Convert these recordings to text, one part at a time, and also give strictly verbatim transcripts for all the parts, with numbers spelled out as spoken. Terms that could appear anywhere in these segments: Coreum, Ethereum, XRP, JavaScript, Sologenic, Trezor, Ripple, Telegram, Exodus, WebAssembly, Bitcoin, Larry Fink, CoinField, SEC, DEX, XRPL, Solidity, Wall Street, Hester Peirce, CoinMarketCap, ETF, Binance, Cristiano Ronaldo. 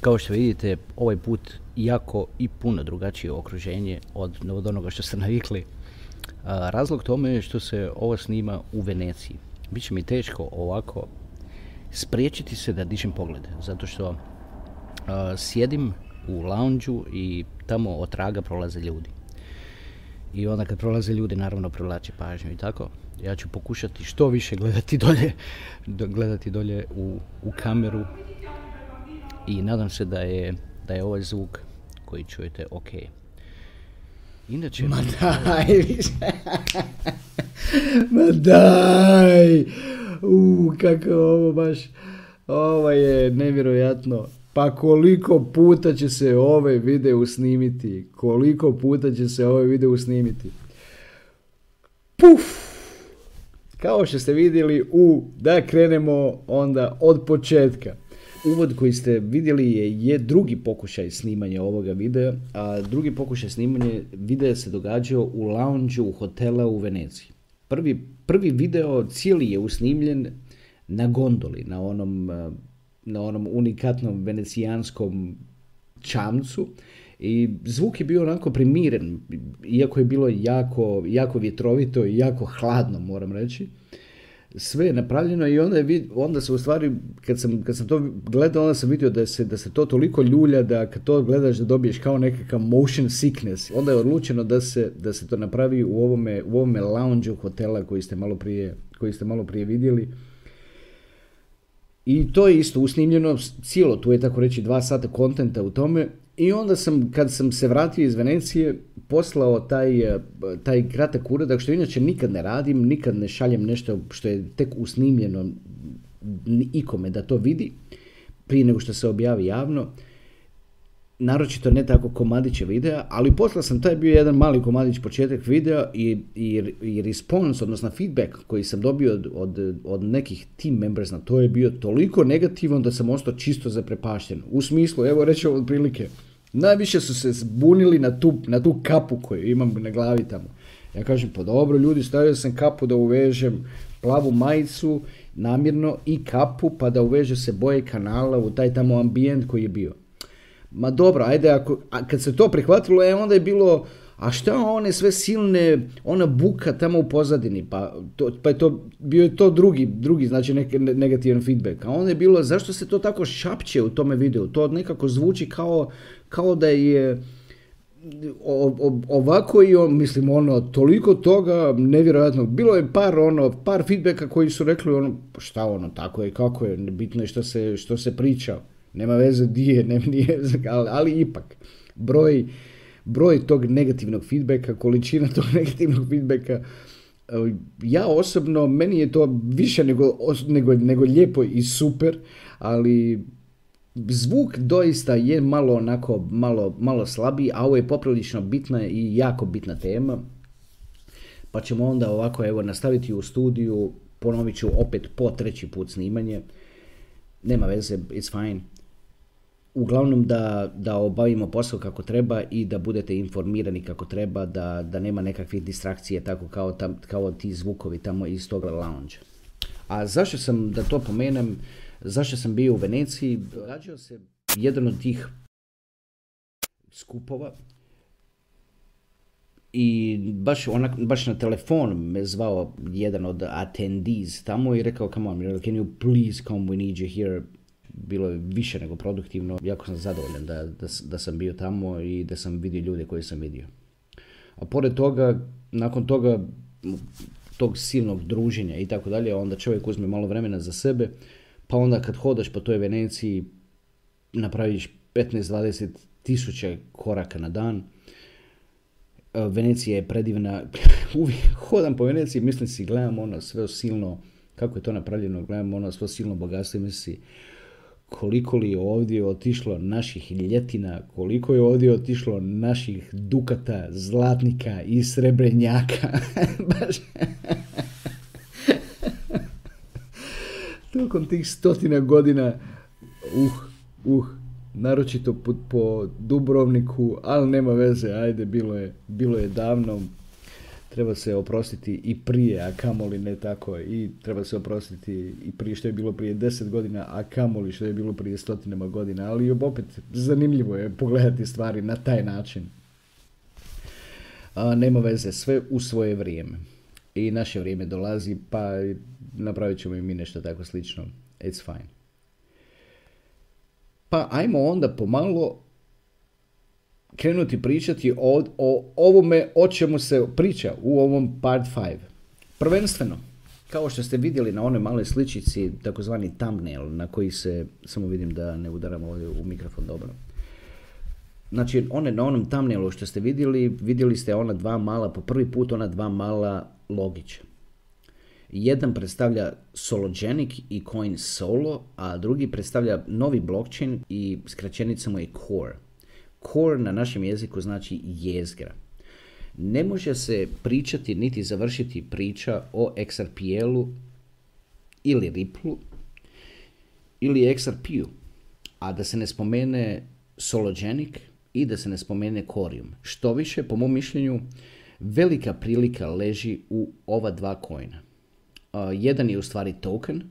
Kao što vidite, ovaj put jako i puno drugačije okruženje od, od onoga što ste navikli. A, razlog tome je što se ovo snima u Veneciji. Biće mi teško ovako spriječiti se da dižem pogled, zato što a, sjedim u lounge-u i tamo otraga prolaze ljudi. I onda kad prolaze ljudi, naravno privlače pažnju i tako. Ja ću pokušati što više gledati dolje, gledati dolje u, u kameru. I nadam se da je, da je ovaj zvuk koji čujete ok. Inače... Ma daj više! Ma daj! Uuu, kako ovo baš... Ovo je nevjerojatno. Pa koliko puta će se ovaj video snimiti? Koliko puta će se ovaj video snimiti? Puf! Kao što ste vidjeli u... Da krenemo onda od početka. Uvod koji ste vidjeli je, je drugi pokušaj snimanja ovoga videa, a drugi pokušaj snimanja videa se događao u lounge-u hotela u Veneciji. Prvi, prvi video cijeli je usnimljen na gondoli, na onom, na onom unikatnom venecijanskom čamcu i zvuk je bio onako primiren, iako je bilo jako, jako vjetrovito i jako hladno, moram reći. Sve je napravljeno i onda, je, onda se u stvari, kad sam, kad sam to gledao, onda sam vidio da se, da se to toliko ljulja da kad to gledaš da dobiješ kao nekakav motion sickness. Onda je odlučeno da se, da se to napravi u ovome, u ovome lounge-u hotela koji ste malo prije, koji ste malo prije vidjeli. I to je isto usnimljeno, cijelo tu je tako reći dva sata kontenta u tome. I onda sam, kad sam se vratio iz Venecije, poslao taj, taj kratak uradak, što inače nikad ne radim, nikad ne šaljem nešto što je tek usnimljeno ikome da to vidi, prije nego što se objavi javno. Naročito ne tako komadiće videa, ali poslao sam, taj bio jedan mali komadić početak videa i, i, i response, odnosno feedback koji sam dobio od, od, od nekih team members na to je bio toliko negativan da sam ostao čisto zaprepašten. U smislu, evo reći od prilike, najviše su se zbunili na tu, na tu kapu koju imam na glavi tamo. Ja kažem, pa dobro ljudi, stavio sam kapu da uvežem plavu majicu namjerno i kapu pa da uveže se boje kanala u taj tamo ambijent koji je bio. Ma dobro, ajde, ako, a kad se to prihvatilo, e, onda je bilo, a šta one sve silne, ona buka tamo u pozadini, pa, to, pa je to, bio je to drugi, drugi znači ne, ne, negativan feedback, a onda je bilo, zašto se to tako šapće u tome videu, to nekako zvuči kao, kao da je ovako i, mislim, ono, toliko toga nevjerojatno, bilo je par, ono, par feedbacka koji su rekli, ono, šta ono, tako je, kako je, bitno je što se, što se priča. Nema veze di je, nema veze, ali, ali ipak, broj, broj tog negativnog feedbacka, količina tog negativnog feedbacka, ja osobno, meni je to više nego, nego, nego lijepo i super, ali zvuk doista je malo onako, malo, malo slabiji, a ovo je poprilično bitna i jako bitna tema, pa ćemo onda ovako, evo, nastaviti u studiju, ponovit ću opet po treći put snimanje, nema veze, it's fine. Uglavnom da, da obavimo posao kako treba i da budete informirani kako treba, da, da nema nekakvih distrakcije tako kao, tam, kao ti zvukovi tamo iz toga lounge. A zašto sam, da to pomenem, zašto sam bio u Veneciji, događao se jedan od tih skupova i baš, onak, baš na telefon me zvao jedan od attendees tamo i rekao, come on, can you please come, we need you here. Bilo je više nego produktivno, jako sam zadovoljan da, da, da sam bio tamo i da sam vidio ljude koje sam vidio. A pored toga, nakon toga, tog silnog druženja i tako dalje, onda čovjek uzme malo vremena za sebe, pa onda kad hodaš po toj Veneciji, napraviš petnaest do dvadeset tisuća koraka na dan, Venecija je predivna, uvijek hodam po Veneciji, mislim si, gledam ono sve silno, kako je to napravljeno, gledam ono sve silno bogatstvo, mislim si, koliko li je ovdje otišlo naših ljetina, koliko je ovdje otišlo naših dukata, zlatnika i srebrenjaka. Baš... Tokom tih stotina godina, uh, uh, naročito po, po Dubrovniku, ali nema veze, ajde, bilo je, bilo je davno, treba se oprostiti i prije, a kamoli ne tako, i treba se oprostiti i prije što je bilo prije deset godina, a kamoli što je bilo prije stotinama godina, ali opet zanimljivo je pogledati stvari na taj način. A, nema veze, sve u svoje vrijeme. I naše vrijeme dolazi, pa napravit ćemo i mi nešto tako slično. It's fine. Pa ajmo onda pomalo krenuti pričati o, o ovome o čemu se priča u ovom part five. Prvenstveno, kao što ste vidjeli na onoj maloj sličici, takozvani thumbnail, na koji se, samo vidim da ne udaram ovdje u mikrofon dobro. Znači, one, na onom thumbnailu što ste vidjeli, vidjeli ste ona dva mala, po prvi put ona dva mala logića. Jedan predstavlja Sologenic i Coin Solo, a drugi predstavlja novi blockchain i skraćenicama je Core. Core na našem jeziku znači jezgra. Ne može se pričati niti završiti priča o X R P L-u ili Ripple-u ili X R P-u, a da se ne spomene Sologenic i da se ne spomene Coreum. Što više, po mom mišljenju, velika prilika leži u ova dva coina. Uh, jedan je u stvari token,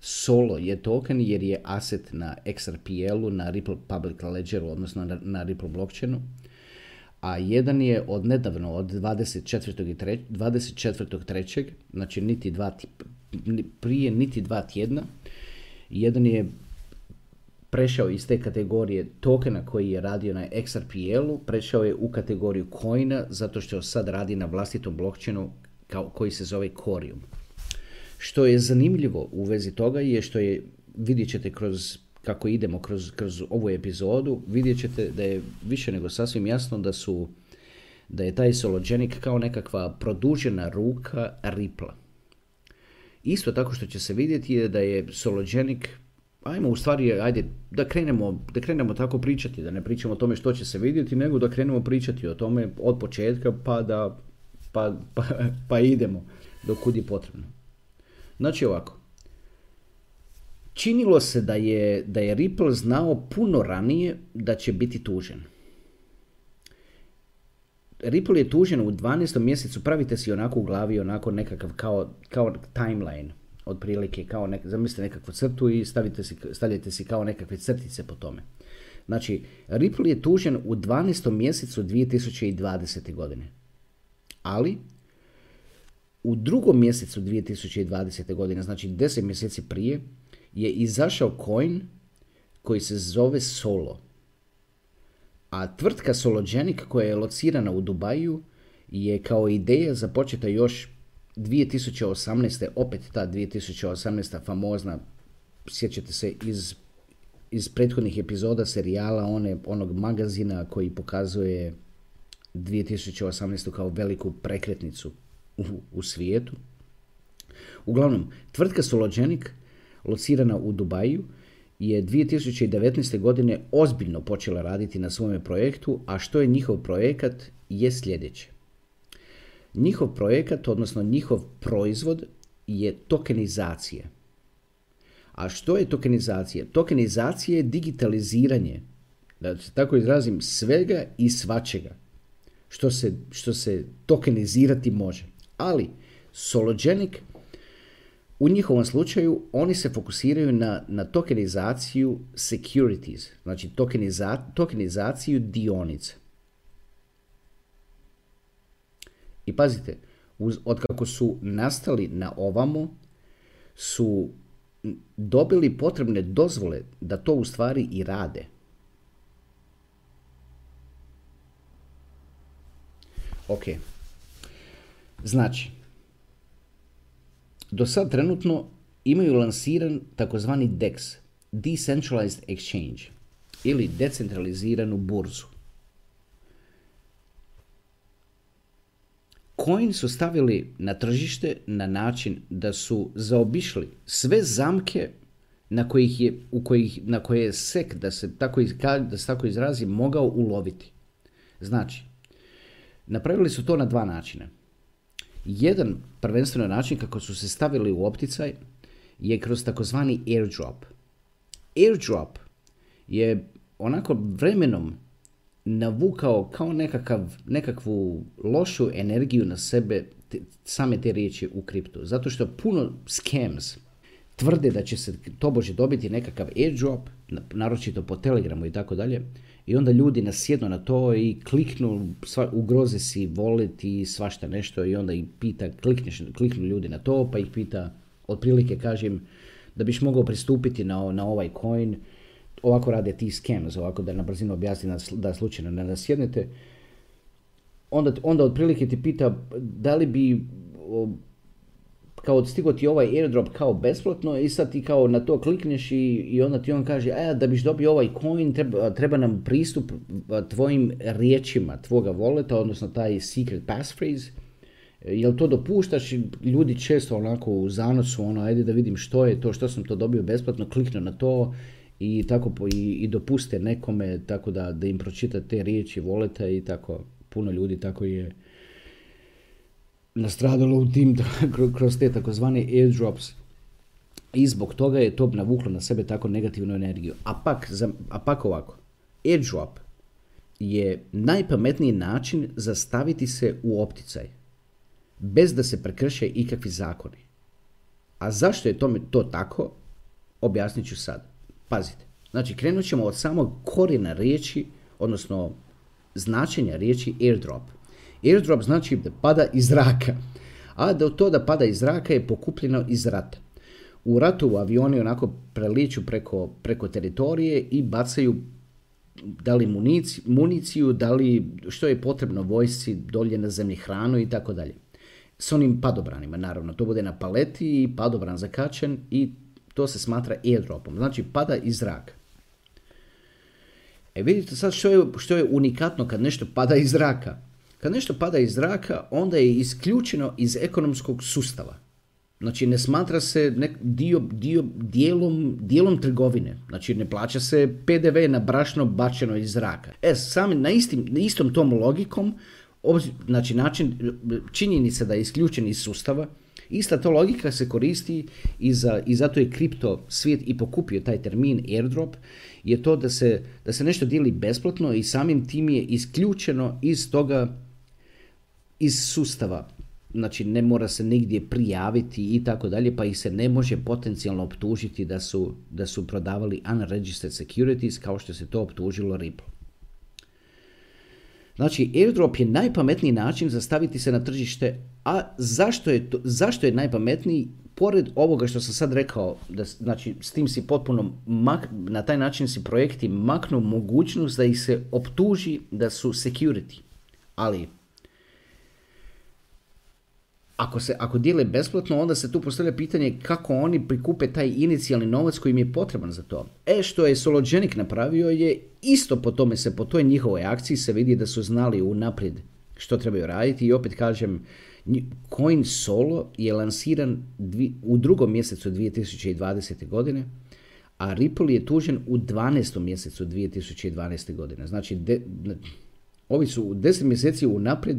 Solo je token jer je asset na X R P L-u, na Ripple Public Ledgeru, odnosno na, na Ripple blockchainu, a jedan je od nedavno, od dvadeset četvrtog trećeg, znači niti dva, prije niti dva tjedna, jedan je prešao iz te kategorije tokena koji je radio na X R P L-u, prešao je u kategoriju coina zato što sad radi na vlastitom blockchainu kao, koji se zove Coreum. Što je zanimljivo u vezi toga je što je, vidjet ćete kroz, kako idemo kroz, kroz ovu epizodu, vidjet ćete da je više nego sasvim jasno da su, da je taj Sologenic kao nekakva produžena ruka Ripple. Isto tako što će se vidjeti je da je Sologenic, ajmo u stvari, ajde, da krenemo, da krenemo tako pričati, da ne pričamo o tome što će se vidjeti, nego da krenemo pričati o tome od početka pa da, pa, pa, pa idemo do kud je potrebno. Znači ovako, činilo se da je, da je Ripple znao puno ranije da će biti tužen. Ripple je tužen u dvanaestom mjesecu, pravite si onako u glavi, onako nekakav kao, kao timeline, otprilike, kao nek, zamislite nekakvu crtu i stavite si, stavljate si kao nekakve crtice po tome. Znači, Ripple je tužen u dvanaestom mjesecu dvije tisuće dvadesete. godine, ali... U drugom mjesecu dvije tisuće dvadesete. godine, znači deset mjeseci prije, je izašao coin koji se zove Solo. A tvrtka Sologenic koja je locirana u Dubaju je kao ideja započeta još dvije tisuće osamnaeste. Opet ta dvije tisuće osamnaesta. famozna, sjećate se iz, iz prethodnih epizoda serijala, one, onog magazina koji pokazuje dvije tisuće osamnaestu. kao veliku prekretnicu U, u svijetu. Uglavnom, tvrtka Sologenic, locirana u Dubaju, je dvije tisuće devetnaeste. godine ozbiljno počela raditi na svome projektu, a što je njihov projekat je sljedeće. Njihov projekat, odnosno njihov proizvod, je tokenizacija. A što je tokenizacija? Tokenizacija je digitaliziranje, da se tako izrazim, svega i svačega što se, što se tokenizirati može. Ali Sologenic, u njihovom slučaju, oni se fokusiraju na, na tokenizaciju securities, znači tokeniza, tokenizaciju dionica. I pazite, uz, otkako su nastali na ovamo, su dobili potrebne dozvole da to u stvari i rade. Ok. Znači, do sad trenutno imaju lansiran takozvani D E X, Decentralized Exchange, ili decentraliziranu burzu. Coin su stavili na tržište na način da su zaobišli sve zamke na kojih je, u kojih, na koje je S E C, da se tako, da se tako izrazi, mogao uloviti. Znači, napravili su to na dva načina. Jedan prvenstveno način kako su se stavili u opticaj je kroz takozvani airdrop. Airdrop je onako vremenom navukao kao nekakav, nekakvu lošu energiju na sebe te, same te riječi u kriptu. Zato što puno scams tvrde da će se tobože dobiti nekakav airdrop, naročito po Telegramu i tako dalje, i onda ljudi nasjednu na to i kliknu, sva, ugroze si wallet i svašta nešto, i onda ih pita, klikneš, kliknu ljudi na to, pa ih pita, otprilike kažem, da biš mogao pristupiti na, na ovaj coin, ovako rade ti scams, ovako da na brzinu objasnim da slučajno ne nasjednete, onda, onda otprilike ti pita da li bi kao stigao ti ovaj airdrop kao besplatno, i sad ti kao na to klikneš i, i onda ti on kaže e, da biš dobio ovaj coin treba, treba nam pristup tvojim riječima, tvoga walleta, odnosno taj secret passphrase, jel to dopuštaš? Ljudi često onako u zanosu, ono, ajde da vidim što je to, što sam to dobio besplatno, kliknu na to i tako po, i, i dopuste nekome tako da, da im pročita te riječi voleta, i tako puno ljudi tako je nastradalo u tim kroz te takozvane airdrops, i zbog toga je to navuklo na sebe tako negativnu energiju. A pak, za, a pak ovako, airdrop je najpametniji način za staviti se u opticaj bez da se prekrše ikakvi zakoni. A zašto je tome to tako, objasnit ću sad. Pazite, znači krenut ćemo od samog korijena riječi, odnosno značenja riječi airdrop. Airdrop znači da pada iz zraka, a da to da pada iz zraka je pokupljeno iz rata. U ratu u avioni onako preliču preko, preko teritorije i bacaju da li munici, municiju, da li što je potrebno vojsci dolje na zemlji, hranu i tako dalje. S onim padobranima, naravno, to bude na paleti i padobran zakačen, i to se smatra airdropom, znači pada iz zraka. E vidite sad što je, što je unikatno kad nešto pada iz zraka. Kad nešto pada iz zraka, onda je isključeno iz ekonomskog sustava. Znači ne smatra se nek dio, dio, dijelom, dijelom trgovine, znači ne plaća se P D V na brašno bačeno iz zraka. E, sami na istim, na istom tom logikom, obzir, znači način, činjenica da je isključen iz sustava, ista ta logika se koristi i, za, i zato je kripto svijet i pokupio taj termin airdrop, je to da se, da se nešto dijeli besplatno i samim tim je isključeno iz toga, iz sustava. Znači ne mora se nigdje prijaviti i tako dalje, pa ih se ne može potencijalno optužiti da su, da su prodavali unregistered securities, kao što se to optužilo Ripple. Znači, airdrop je najpametniji način za staviti se na tržište. A zašto je, to, zašto je najpametniji? Pored ovoga što sam sad rekao, da, znači s tim si potpuno, mak, na taj način si projekti maknu mogućnost da ih se optuži da su security. Ali, ako, se, ako dijele besplatno, onda se tu postavlja pitanje kako oni prikupe taj inicijalni novac koji im je potreban za to. E, što je Sologenic napravio je isto po tome, se po toj njihovoj akciji se vidi da su znali unaprijed što trebaju raditi. I opet kažem, Coin Solo je lansiran u drugom mjesecu dvije tisuće dvadesete. godine, a Ripple je tužen u dvanaestom mjesecu dvije tisuće dvanaeste. godine. Znači, de, ovi su u deset mjeseci unaprijed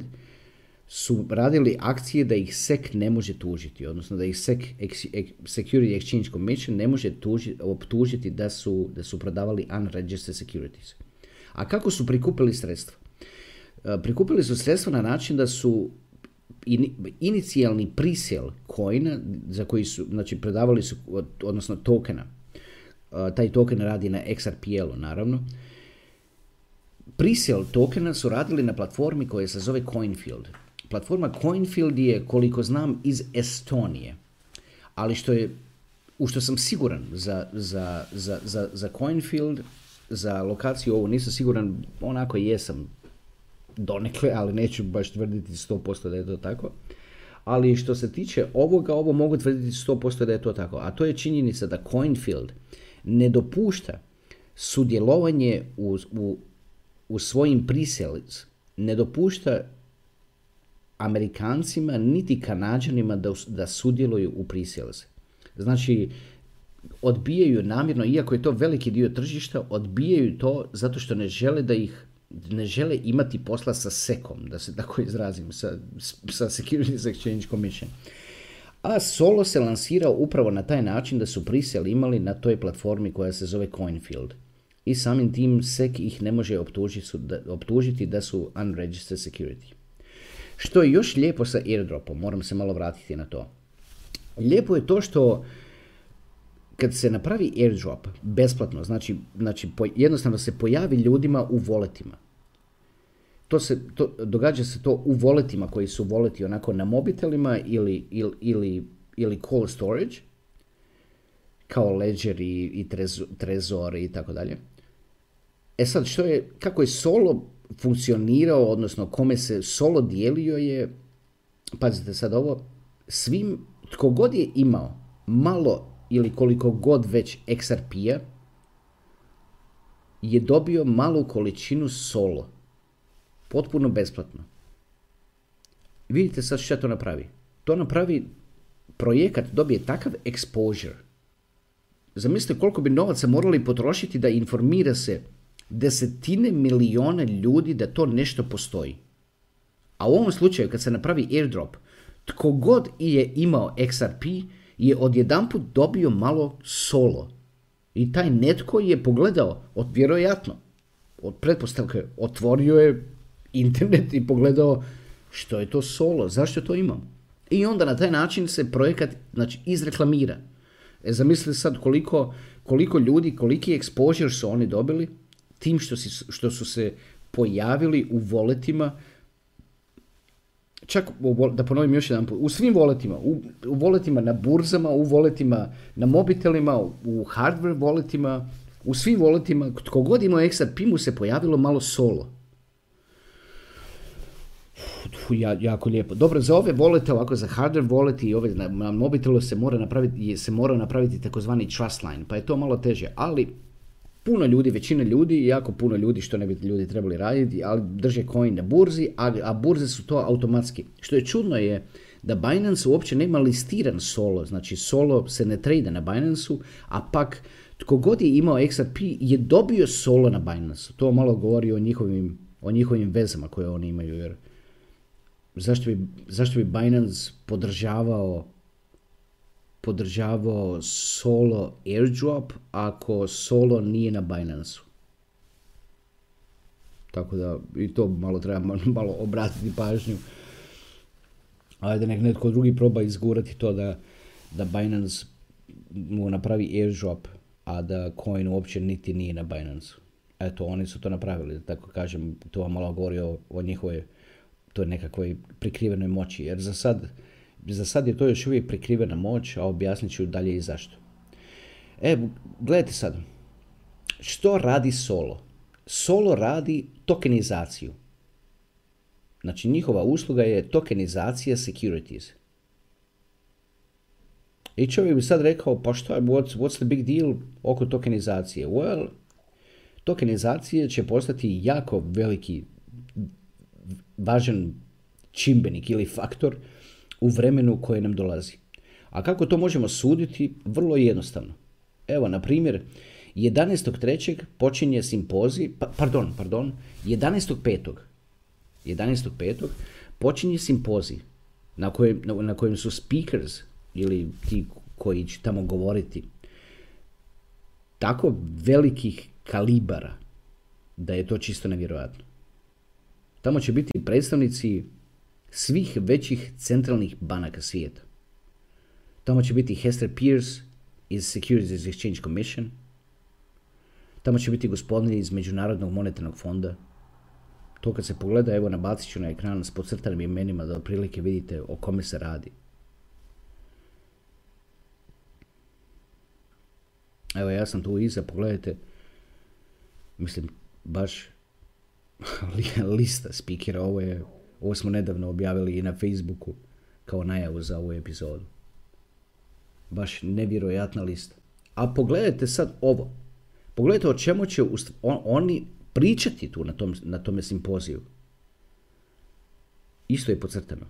su radili akcije da ih S E C ne može tužiti, odnosno da ih S E C, Security Exchange Commission, ne može tuži, optužiti da su, da su prodavali unregistered securities. A kako su prikupili sredstva? Prikupili su sredstva na način da su in, inicijalni presale coina, za koji su, znači prodavali su, odnosno tokena, taj token radi na X R P L-u naravno, presale tokena su radili na platformi koja se zove CoinField. Platforma CoinField je, koliko znam, iz Estonije, ali što je, u što sam siguran za, za, za, za, za CoinField, za lokaciju ovu nisam siguran, onako jesam donekle, ali neću baš tvrditi sto posto da je to tako. Ali što se tiče ovoga, ovo mogu tvrditi sto posto da je to tako, a to je činjenica da CoinField ne dopušta sudjelovanje u, u, u svojim pre-sales, ne dopušta Amerikancima niti Kanađanima da, da sudjeluju u pre-sales. Znači, odbijaju namjerno, iako je to veliki dio tržišta, odbijaju to zato što ne žele da ih ne žele imati posla sa sekom, da se tako izrazim, sa, sa Securities Exchange Commission. A Solo se lansirao upravo na taj način da su pre-sale imali na toj platformi koja se zove CoinField. I samim tim S E C ih ne može optužiti da su unregistered security. Što je još lijepo sa airdropom, moram se malo vratiti na to. Lijepo je to što kad se napravi airdrop besplatno, znači, znači jednostavno se pojavi ljudima u voletima. To se, to, događa se to u voletima koji su voleti onako na mobitelima ili, ili, ili, ili cold storage, kao ledger i, i trezor i tako dalje. E sad, što je, kako je Solo funkcionirao, odnosno kome se Solo dijelio je, pazite sad ovo, svim, tko god je imao malo ili koliko god već X R P-a, je dobio malu količinu Solo. Potpuno besplatno. Vidite sad što to napravi. To napravi, projekat dobije takav exposure. Zamislite koliko bi novaca morali potrošiti da informira se desetine miliona ljudi da to nešto postoji. A u ovom slučaju kad se napravi airdrop, tko god je imao X R P je odjedanput dobio malo Solo. I taj netko je pogledao, od, vjerojatno, od pretpostavke, otvorio je internet i pogledao što je to Solo, zašto to imam. I onda na taj način se projekat, znači, izreklamira. E zamislite sad koliko, koliko ljudi, koliki exposure su oni dobili tim što, si, što su se pojavili u voletima, čak da ponovim još jedan put, u svim voletima, u, u voletima na burzama, u voletima na mobitelima, u, u hardware voletima, u svim voletima, tko god imao X R P mu se pojavilo malo Solo. Ja, jako lijepo. Dobro, za ove volete, ovako za hardware volete i ove na, na mobitelu se mora napraviti, se mora napraviti takozvani trust line, pa je to malo teže, ali puno ljudi, većina ljudi, jako puno ljudi, što ne bi ljudi trebali raditi, ali drže coin na burzi, a, a burze su to automatski. Što je čudno je da Binance uopće nema listiran Solo, znači Solo se ne trade na Binance-u, a pak tko god je imao X R P je dobio Solo na Binance-u. To malo govori o njihovim, o njihovim vezama koje oni imaju, jer zašto bi, zašto bi Binance podržavao, podržavao Solo airdrop ako Solo nije na Binance-u? Tako da i to malo treba malo obratiti pažnju. Ajde, nek netko drugi proba izgurati to da, da Binance mu napravi airdrop, a da coin uopće niti nije na Binance-u. Eto, oni su to napravili, tako kažem, to vam malo govori o, o njihove to nekakvoj prikrivenoj moći, jer za sad, za sad je to još uvijek prikrivena moć, a objasnit ću dalje i zašto. E, gledajte sad, što radi Solo? Solo radi tokenizaciju. Znači, njihova usluga je tokenizacija securities. I čovjek bi sad rekao, pa što je, what's, what's the big deal oko tokenizacije? Well, tokenizacija će postati jako veliki važan čimbenik ili faktor u vremenu koje nam dolazi. A kako to možemo suditi? Vrlo jednostavno. Evo, na primjer, jedanaestog trećeg počinje simpozij, pa, pardon, pardon, jedanaestog petog počinje simpozij na kojem, na, na kojem su speakers ili ti koji će tamo govoriti tako velikih kalibara da je to čisto nevjerojatno. Tamo će biti predstavnici svih većih centralnih banaka svijeta. Tamo će biti Hester Peirce iz Securities Exchange Commission. Tamo će biti gospodin iz Međunarodnog monetarnog fonda. To kad se pogleda, evo, nabacit ću na ekran s podcrtanim imenima da otprilike vidite o kome se radi. Evo, ja sam tu iza, pogledajte. Mislim, baš lista speakera, ovo, je, ovo smo nedavno objavili i na Facebooku kao najavu za ovu epizodu. Baš nevjerojatna lista. A pogledajte sad ovo. Pogledajte o čemu će oni pričati tu na, tom, na tome simpoziju. isto je podcrtano.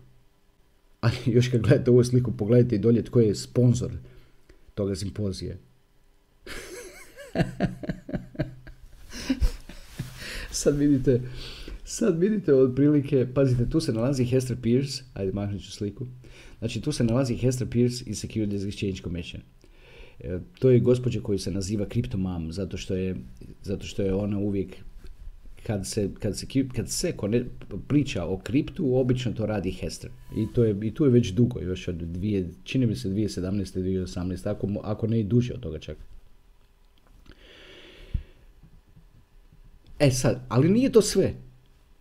Ali još kad gledate ovu sliku, pogledajte i dolje tko je sponsor toga simpozija. Sad vidite, sad vidite otprilike, pazite, tu se nalazi Hester Peirce, ajde mahnit ću sliku, znači tu se nalazi Hester Peirce i Securities Exchange Commission. E, to je gospođa koju se naziva Cryptomam, zato što je, zato što je ona uvijek, kad se, kad se, kad se kone, priča o kriptu, obično to radi Hester. I, to je, i tu je već dugo, još od dvije, čini mi se dvije tisuće sedamnaeste. dvije tisuće osamnaeste. Ako, ako ne i duže od toga čak. E sad, ali nije to sve.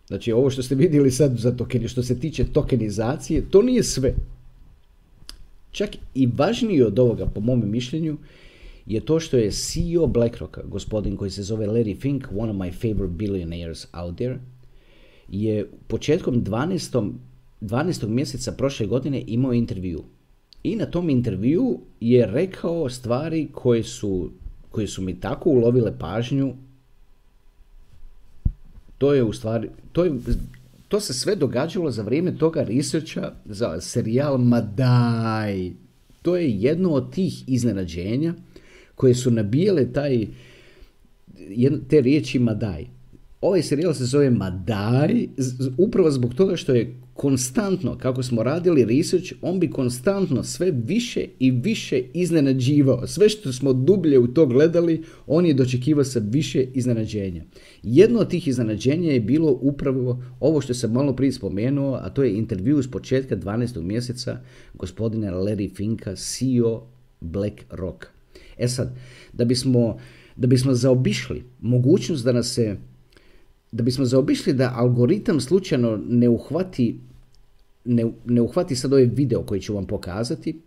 Znači ovo što ste vidjeli sad za tokeni, što se tiče tokenizacije, to nije sve. Čak i važnije od ovoga, po mom mišljenju, je to što je C E O BlackRocka, gospodin koji se zove Larry Fink, one of my favorite billionaires out there, je početkom dvanaestog. dvanaestog. mjeseca prošle godine imao intervju. I na tom intervju je rekao stvari koje su, koje su mi tako ulovile pažnju. To je u stvari, to, je, to se sve događalo za vrijeme toga researcha za serijal Ma daj. To je jedno od tih iznenađenja koje su nabijele taj, te riječi Ma daj. Ovaj serijal se zove Ma daj upravo zbog toga što je konstantno, kako smo radili research, on bi konstantno sve više i više iznenađivao. Sve što smo dublje u to gledali, on je dočekivao sa više iznenađenja. Jedno od tih iznenađenja je bilo upravo ovo što sam malo prije spomenuo, a to je intervju s početka dvanaestog. mjeseca gospodina Larry Finka, C E O BlackRocka. E sad, da bismo, da bismo zaobišli mogućnost da nas se, da bismo zaobišli da algoritam slučajno ne uhvati, ne, ne uhvati sad ovaj video koji ću vam pokazati,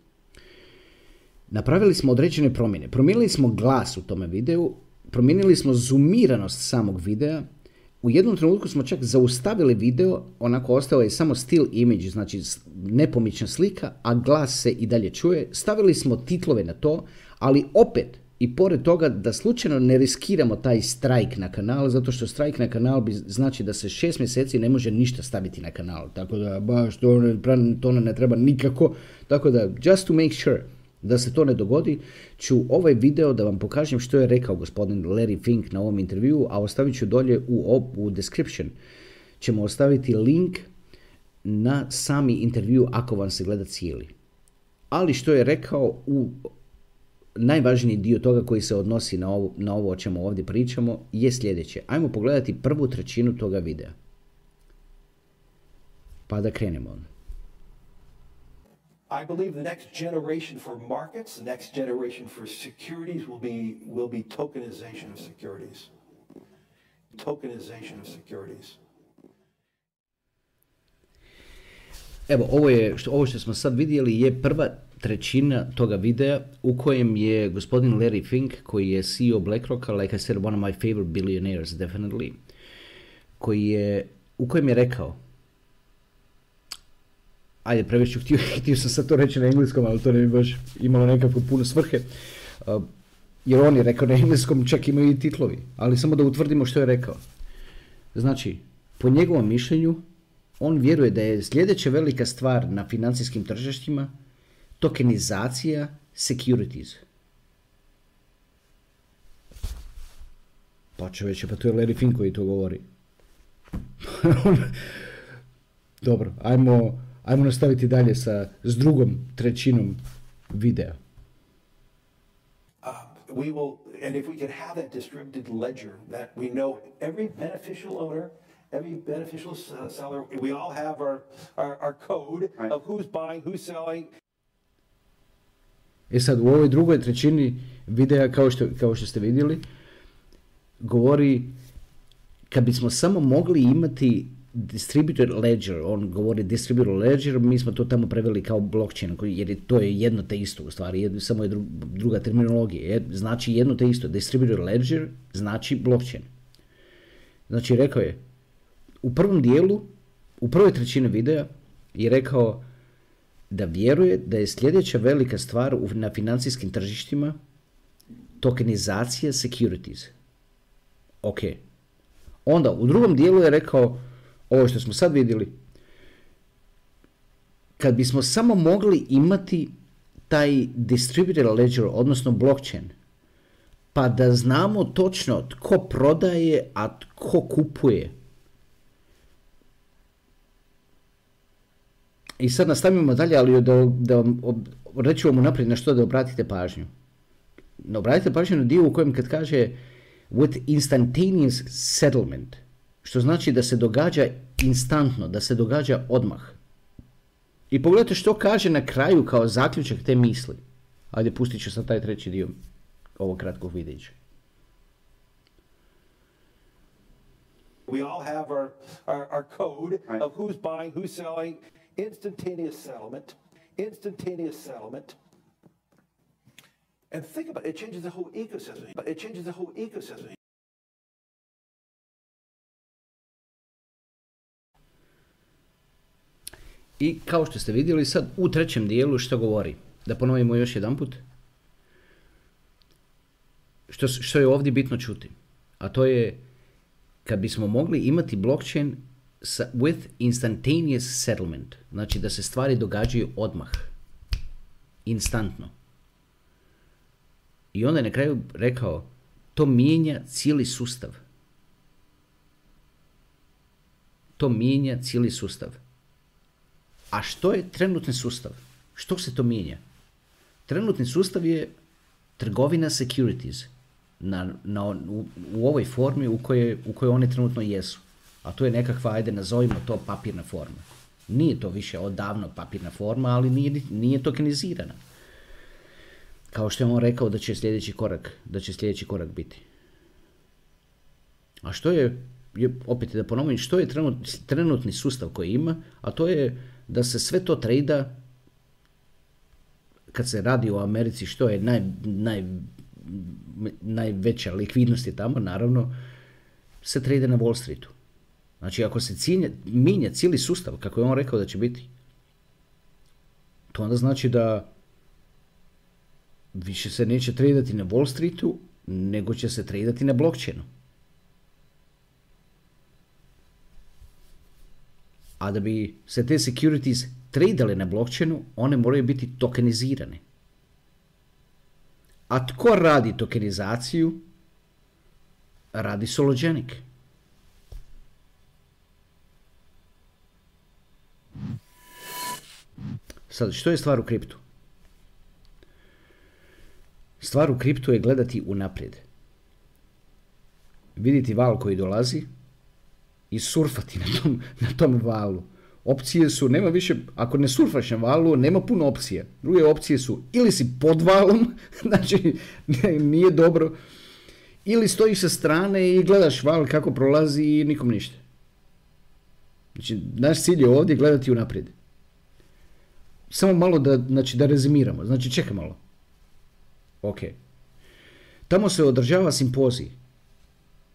napravili smo određene promjene. Promijenili smo glas u tome videu, promijenili smo zoomiranost samog videa, u jednom trenutku smo čak zaustavili video, onako ostao je samo still image, znači nepomična slika, a glas se i dalje čuje, stavili smo titlove na to, ali opet, i pored toga da slučajno ne riskiramo taj strajk na kanal, zato što strajk na kanal bi znači da se šest mjeseci ne može ništa staviti na kanal. Tako da baš to, to ne treba nikako. Tako da, just to make sure da se to ne dogodi, ću ovaj video da vam pokažem što je rekao gospodin Larry Fink na ovom intervjuu, a ostavit ću dolje u, u description. Ćemo ostaviti link na sami intervju ako vam se gleda cijeli. Ali što je rekao u najvažniji dio toga koji se odnosi na ovo, na ovo o čemu ovdje pričamo je sljedeće. Ajmo pogledati prvu trećinu toga videa. Pa da krenemo. I believe the next generation for markets, the next generation for securities will be will be tokenization of securities. Tokenization of securities. Evo, ovo je što, ovo što smo sad vidjeli je prva trećina toga videa u kojem je gospodin Larry Fink, koji je C E O BlackRocka, like I said, one of my favorite billionaires, definitely, koji je, u kojem je rekao, ajde, prevešću, htio, htio sam sad to reći na engleskom, ali to ne bi baš imalo nekako puno svrhe, uh, jer on je rekao na engleskom, čak imaju i titlovi, ali samo da utvrdimo što je rekao. Znači, po njegovom mišljenju, on vjeruje da je sljedeća velika stvar na financijskim tržištima tokenizacija securities. Pa čovječe, pa to je Larry Fink koji to govori. Dobro, ajmo, ajmo nastaviti dalje sa, s drugom trećinom videa. Uh, we will, and if we can have that distributed ledger that we know every beneficial owner, every beneficial seller, we all have our, our, our code of who's buying, who's selling. E sad, u ovoj drugoj trećini videa, kao što, kao što ste vidjeli, govori, kad bismo samo mogli imati distributed ledger, on govori distributed ledger, mi smo to tamo preveli kao blockchain, jer to je jedno te isto u stvari, jedno, samo je druga terminologija, je, znači jedno te isto, distributed ledger znači blockchain. Znači, rekao je, u prvom dijelu, u prvoj trećini videa je rekao da vjeruje da je sljedeća velika stvar na financijskim tržištima tokenizacija securities. Ok. Onda u drugom dijelu je rekao ovo što smo sad vidjeli, kad bismo samo mogli imati taj distributed ledger, odnosno blockchain, pa da znamo točno tko prodaje, a tko kupuje. I sad nastavimo dalje, ali da, da reći vam naprijed na što da obratite pažnju. No, obratite pažnju na dio u kojem kad kaže with instantaneous settlement, što znači da se događa instantno, da se događa odmah. I pogledajte što kaže na kraju kao zaključak te misli. Ajde, pustit ću sad taj treći dio ovog kratkog videa. We all have our, our, our code of who's buying, who's selling, instantaneous settlement, instantaneous settlement. And think about it, it changes the whole ecosystem, but it changes the whole ecosystem. I kao što ste vidjeli sad u trećem dijelu što govori, da ponovimo još jedan put, što, što je ovdje bitno čuti, a to je kad bismo mogli imati blockchain sa, with instantaneous settlement, znači da se stvari događaju odmah, instantno. I onda je na kraju rekao, to mijenja cijeli sustav. To mijenja cijeli sustav. A što je trenutni sustav? Što se to mijenja? Trenutni sustav je trgovina securities na, na, u, u ovoj formi u kojoj, u kojoj one trenutno jesu. A to je nekakva, ajde nazovimo to papirna forma. Nije to više odavno papirna forma, ali nije, nije tokenizirana. Kao što je on rekao da će sljedeći korak, da će sljedeći korak biti. A što je, opet da ponovim, što je trenutni sustav koji ima, a to je da se sve to trejda, kad se radi u Americi, što je naj, naj, najveća likvidnost je tamo, naravno, se trejda na Wall Streetu. Znači, ako se cilje, minja cijeli sustav, kako je on rekao da će biti, to onda znači da više se neće tradati na Wall Streetu, nego će se tradati na blockchainu. A da bi se te securities tradale na blockchainu, one moraju biti tokenizirane. A tko radi tokenizaciju? Radi Sologenic. Sad, što je stvar u kriptu? Stvar u kriptu je gledati unaprijed. Vidjeti val koji dolazi i surfati na tom, na tom valu. Opcije su, nema više, ako ne surfaš na valu, nema puno opcije. Druge opcije su ili si pod valom, znači nije dobro, ili stojiš sa strane i gledaš val kako prolazi i nikom ništa. Znači, naš cilj je ovdje gledati unaprijed. Samo malo da, znači, da rezimiramo, znači čekaj malo. Ok. Tamo se održava simpozij,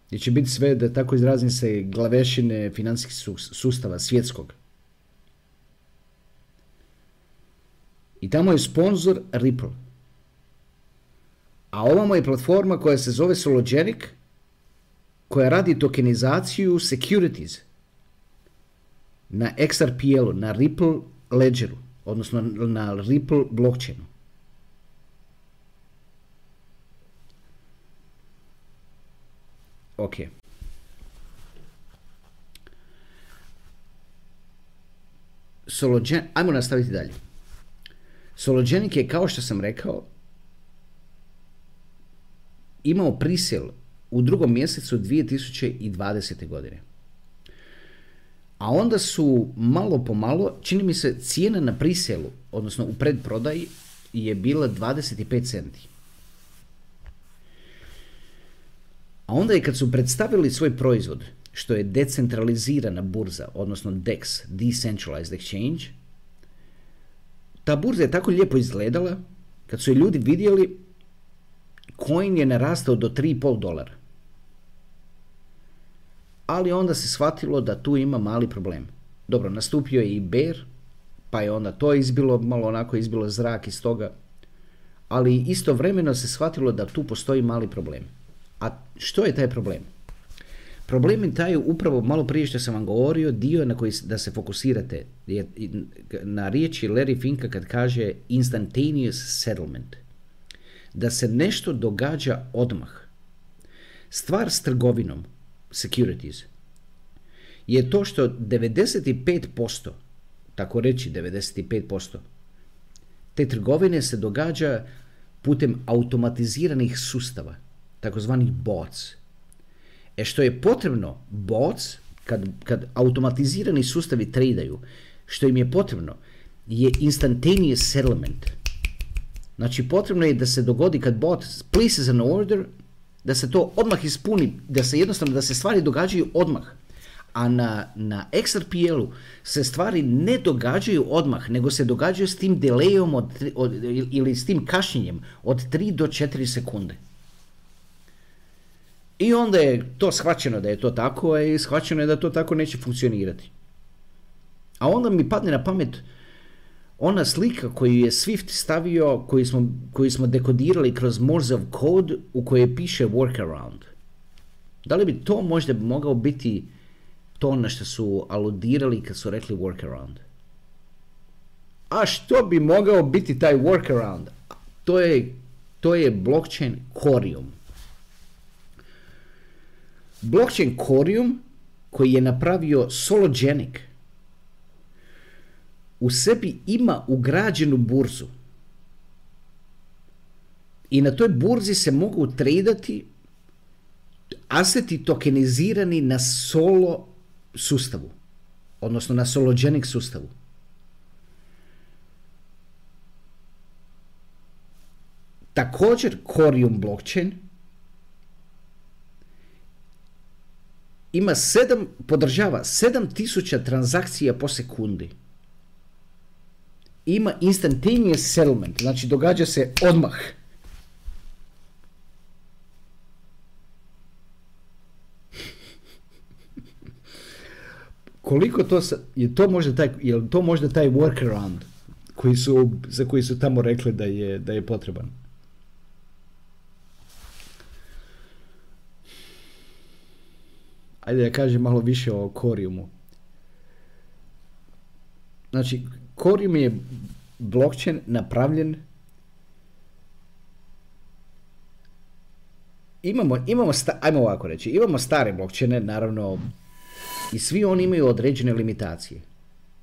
gdje će biti sve, da tako izrazim se, glavešine financijskih sustava svjetskog. I tamo je sponsor Ripple. A ovamo je platforma koja se zove Sologenic, koja radi tokenizaciju securities na X R P L-u, na Ripple ledgeru, odnosno na Ripple blockchainu. Ok. Sologenic, ajmo nastaviti dalje. Sologenic je, kao što sam rekao, imao presale u drugom mjesecu dvije tisuće dvadesete. godine. A onda su malo po malo, čini mi se, cijena na presale-u, odnosno u predprodaji, je bila dvadeset pet centi. A onda je kad su predstavili svoj proizvod, što je decentralizirana burza, odnosno D E X, Decentralized Exchange, ta burza je tako lijepo izgledala, kad su je ljudi vidjeli, coin je narastao do tri i pol dolara. Ali onda se shvatilo da tu ima mali problem. Dobro, nastupio je i bear, pa je onda to izbilo, malo onako izbilo zrak iz toga, ali istovremeno se shvatilo da tu postoji mali problem. A što je taj problem? Problemi taj upravo malo prije što sam vam govorio, dio na koji da se fokusirate, je na riječi Larry Finka kad kaže instantaneous settlement. Da se nešto događa odmah. Stvar s trgovinom, securities, je to što devedeset pet posto, tako reći devedeset pet posto, te trgovine se događa putem automatiziranih sustava, takozvanih bots. E što je potrebno bots, kad, kad automatizirani sustavi tradaju, što im je potrebno je instantaneous settlement. Znači potrebno je da se dogodi kad bot places an order, da se to odmah ispuni, da se jednostavno, da se stvari događaju odmah. A na, na X R P L-u se stvari ne događaju odmah, nego se događaju s tim delayom od, od, ili s tim kašnjenjem od tri do četiri sekunde. I onda je to shvaćeno da je to tako, i shvaćeno je da to tako neće funkcionirati. A onda mi padne na pamet ona slika koju je Swift stavio, koju smo, koju smo dekodirali kroz Morseov kod u kojoj piše workaround. Da li bi to možda mogao biti to na što su aludirali kad su rekli workaround? A što bi mogao biti taj workaround? To je, to je blockchain Coreum. Blockchain Coreum koji je napravio Sologenic u sebi ima ugrađenu burzu. I na toj burzi se mogu tradati aseti tokenizirani na Solo sustavu, odnosno na Sologenic sustavu. Također Coreum blockchain ima sedam, podržava sedam tisuća transakcija po sekundi. Ima instantaneous settlement, znači događa se odmah. Koliko to sa, je to možda taj, je to možda taj workaround koji su, za koji su tamo rekli da je, da je potreban? Ajde da kažem malo više o Coreumu. Znači, Coreum je blockchain napravljen. Imamo, imamo sta, ajmo ovako reći, imamo stare blockchaine, naravno, i svi oni imaju određene limitacije.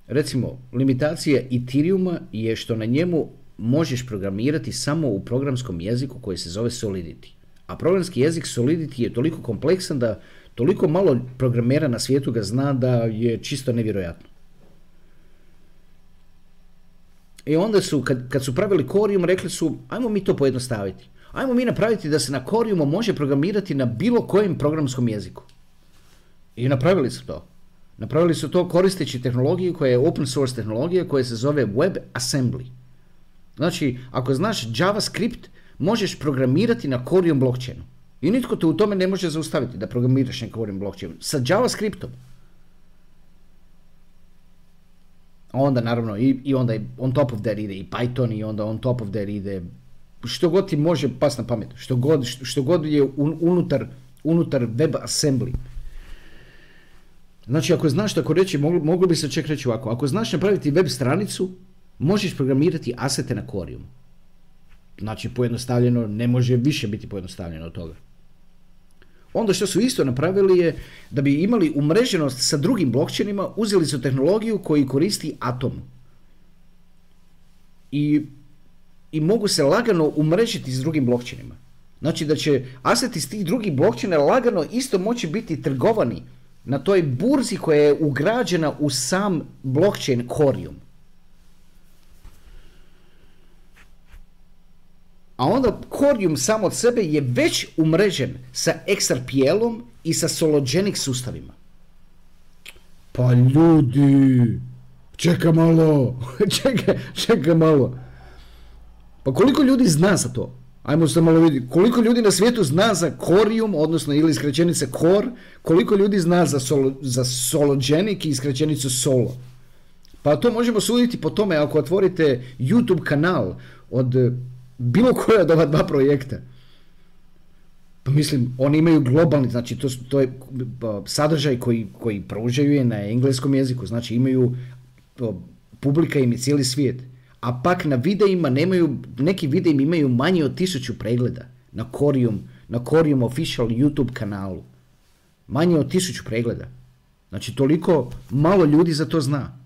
Recimo, limitacija Ethereuma je što na njemu možeš programirati samo u programskom jeziku koji se zove Solidity. A programski jezik Solidity je toliko kompleksan da toliko malo programera na svijetu ga zna da je čisto nevjerojatno. I onda su, kad, kad su pravili Coreum, rekli su, ajmo mi to pojednostaviti. Ajmo mi napraviti da se na Coreumu može programirati na bilo kojem programskom jeziku. I napravili su to. Napravili su to koristeći tehnologiju koja je open source tehnologija koja se zove WebAssembly. Znači, ako znaš JavaScript, možeš programirati na Coreum blockchainu. I nitko te u tome ne može zaustaviti da programiraš na Coreum blockchainu sa JavaScriptom. Onda naravno i, i onda on top of that ide i Python i onda on top of that ide što god ti može pas na pamet, što god, što god je un, unutar, unutar WebAssembly. Znači ako znaš, tako reći, moglo, moglo bi se čak reći ovako, ako znaš napraviti web stranicu, možeš programirati asete na Coreumu. Znači pojednostavljeno, ne može više biti pojednostavljeno od toga. Onda što su isto napravili je da bi imali umreženost sa drugim blockchainima, uzeli su tehnologiju koju koristi Atom. I, i mogu se lagano umrežiti s drugim blockchainima. Znači da će aseti iz tih drugih blockchaina lagano isto moći biti trgovani na toj burzi koja je ugrađena u sam blockchain Coreum. A onda Coreum sam od sebe je već umrežen sa X R P L-om i sa Sologenic sustavima. Pa ljudi, čeka malo, čeka, čeka malo. Pa koliko ljudi zna za to? Ajmo se malo vidjeti. Koliko ljudi na svijetu zna za Coreum, odnosno ili skraćenice Core, koliko ljudi zna za, solo, za Sologenic i skraćenicu Solo? Pa to možemo suditi po tome ako otvorite YouTube kanal od bilo koja od ova dva projekta. Pa mislim, oni imaju globalni, znači to, to je sadržaj koji, koji pružaju je na engleskom jeziku, znači imaju, publika im je cijeli svijet, a pak na videima nemaju, neki videi imaju manje od tisuću pregleda na Coreum, na Coreum official YouTube kanalu, manje od tisuću pregleda, znači toliko malo ljudi za to zna.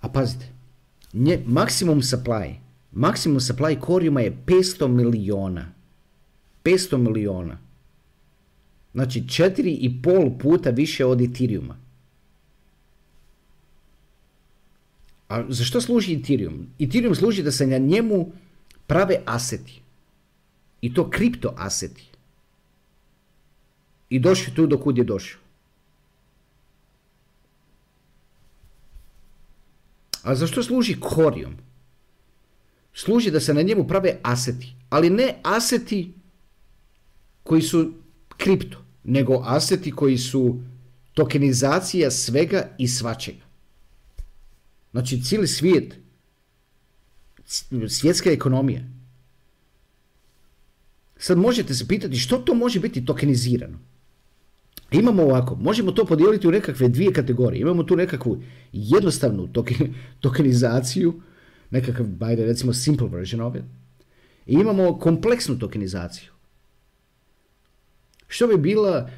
A pazite, nje, maksimum supply, maksimum supply Coreuma je petsto miliona. petsto miliona. Znači četiri i pol puta više od Ethereuma. A za što služi Ethereum? Ethereum služi da se na njemu prave aseti. I to kripto aseti. I došli tu do kud je došao. A za što služi Coreum? Služi da se na njemu prave aseti, ali ne aseti koji su kripto, nego aseti koji su tokenizacija svega i svačega. Znači cijeli svijet, svjetska ekonomija. Sad možete se pitati što to može biti tokenizirano. Imamo ovako, možemo to podijeliti u nekakve dvije kategorije. Imamo tu nekakvu jednostavnu token, tokenizaciju, nekakav, ajde, recimo simple version of it. I imamo kompleksnu tokenizaciju. Što bi bila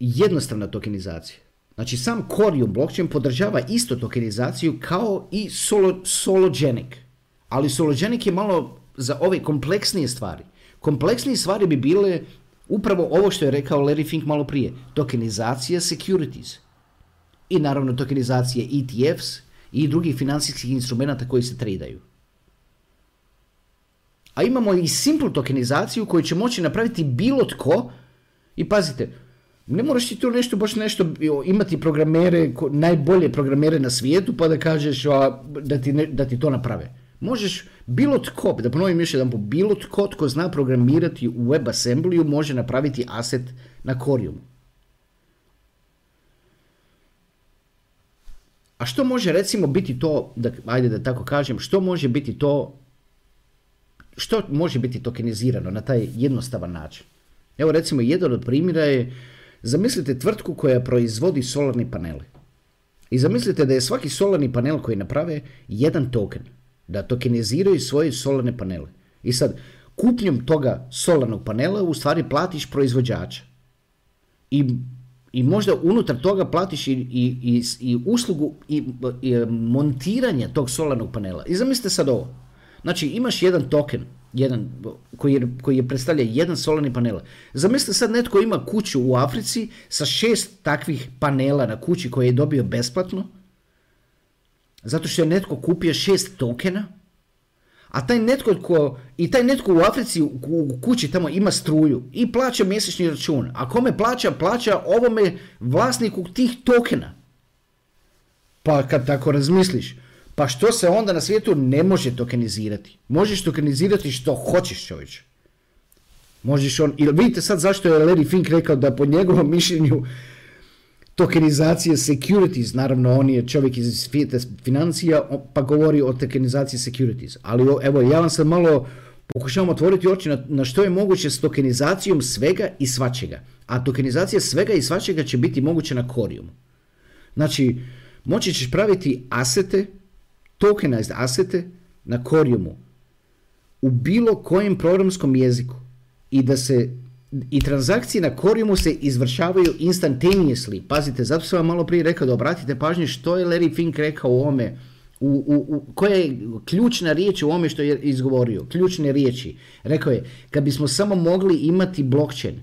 jednostavna tokenizacija? Znači sam Coreum blockchain podržava isto tokenizaciju kao i solo, Sologenic. Ali Sologenic je malo za ove kompleksnije stvari. Kompleksnije stvari bi bile upravo ovo što je rekao Larry Fink malo prije. Tokenizacija securities. I naravno tokenizacija E T F s i drugih financijskih instrumenta koji se tradaju. A imamo i simple tokenizaciju koju će moći napraviti bilo tko. I pazite, ne moraš ti tu nešto, baš nešto imati programere, najbolje programere na svijetu pa da kažeš a, da, ti ne, da ti to naprave. Možeš bilo tko, da ponovim još jedan po, bilo tko tko zna programirati u WebAssemblyu može napraviti aset na Coreumu. A što može recimo biti to, da, ajde da tako kažem, što može biti to, što može biti tokenizirano na taj jednostavan način? Evo recimo jedan od primjera je, zamislite tvrtku koja proizvodi solarni panele. I zamislite da je svaki solarni panel koji naprave jedan token, da tokeniziraju svoje solarne panele. I sad, kupnjom toga solarnog panela u stvari platiš proizvođača. I, i možda unutar toga platiš i, i, i, i uslugu i, i montiranja tog solarnog panela. I zamislite sad ovo. Znači, imaš jedan token jedan, koji, je, koji je predstavlja jedan solarni panel. Zamislite sad netko ima kuću u Africi sa šest takvih panela na kući koje je dobio besplatno. Zato što je netko kupio šest tokena, a taj netko ko, i taj netko u Africi u kući tamo ima struju i plaća mjesečni račun. A kome plaća? Plaća ovome vlasniku tih tokena. Pa kad tako razmisliš, pa što se onda na svijetu ne može tokenizirati? Možeš tokenizirati što hoćeš, čovječe. Možeš on, ili vidite sad zašto je Larry Fink rekao da po njegovom mišljenju tokenizacija securities, naravno on je čovjek iz svijeta financija pa govori o tokenizaciji securities, ali evo ja vam sad malo pokušavam otvoriti oči na, na što je moguće s tokenizacijom svega i svačega, a tokenizacija svega i svačega će biti moguće na Coreumu. Znači moći ćeš praviti asete, tokenized asete na Coreumu u bilo kojem programskom jeziku i da se i transakcije na Coreumu se izvršavaju instantaneously. Pazite, zato sam vam malo prije rekao da obratite pažnju što je Larry Fink rekao o ome, u, u, u, koja je ključna riječ u ome što je izgovorio, ključne riječi. Rekao je, kad bismo samo mogli imati blockchain,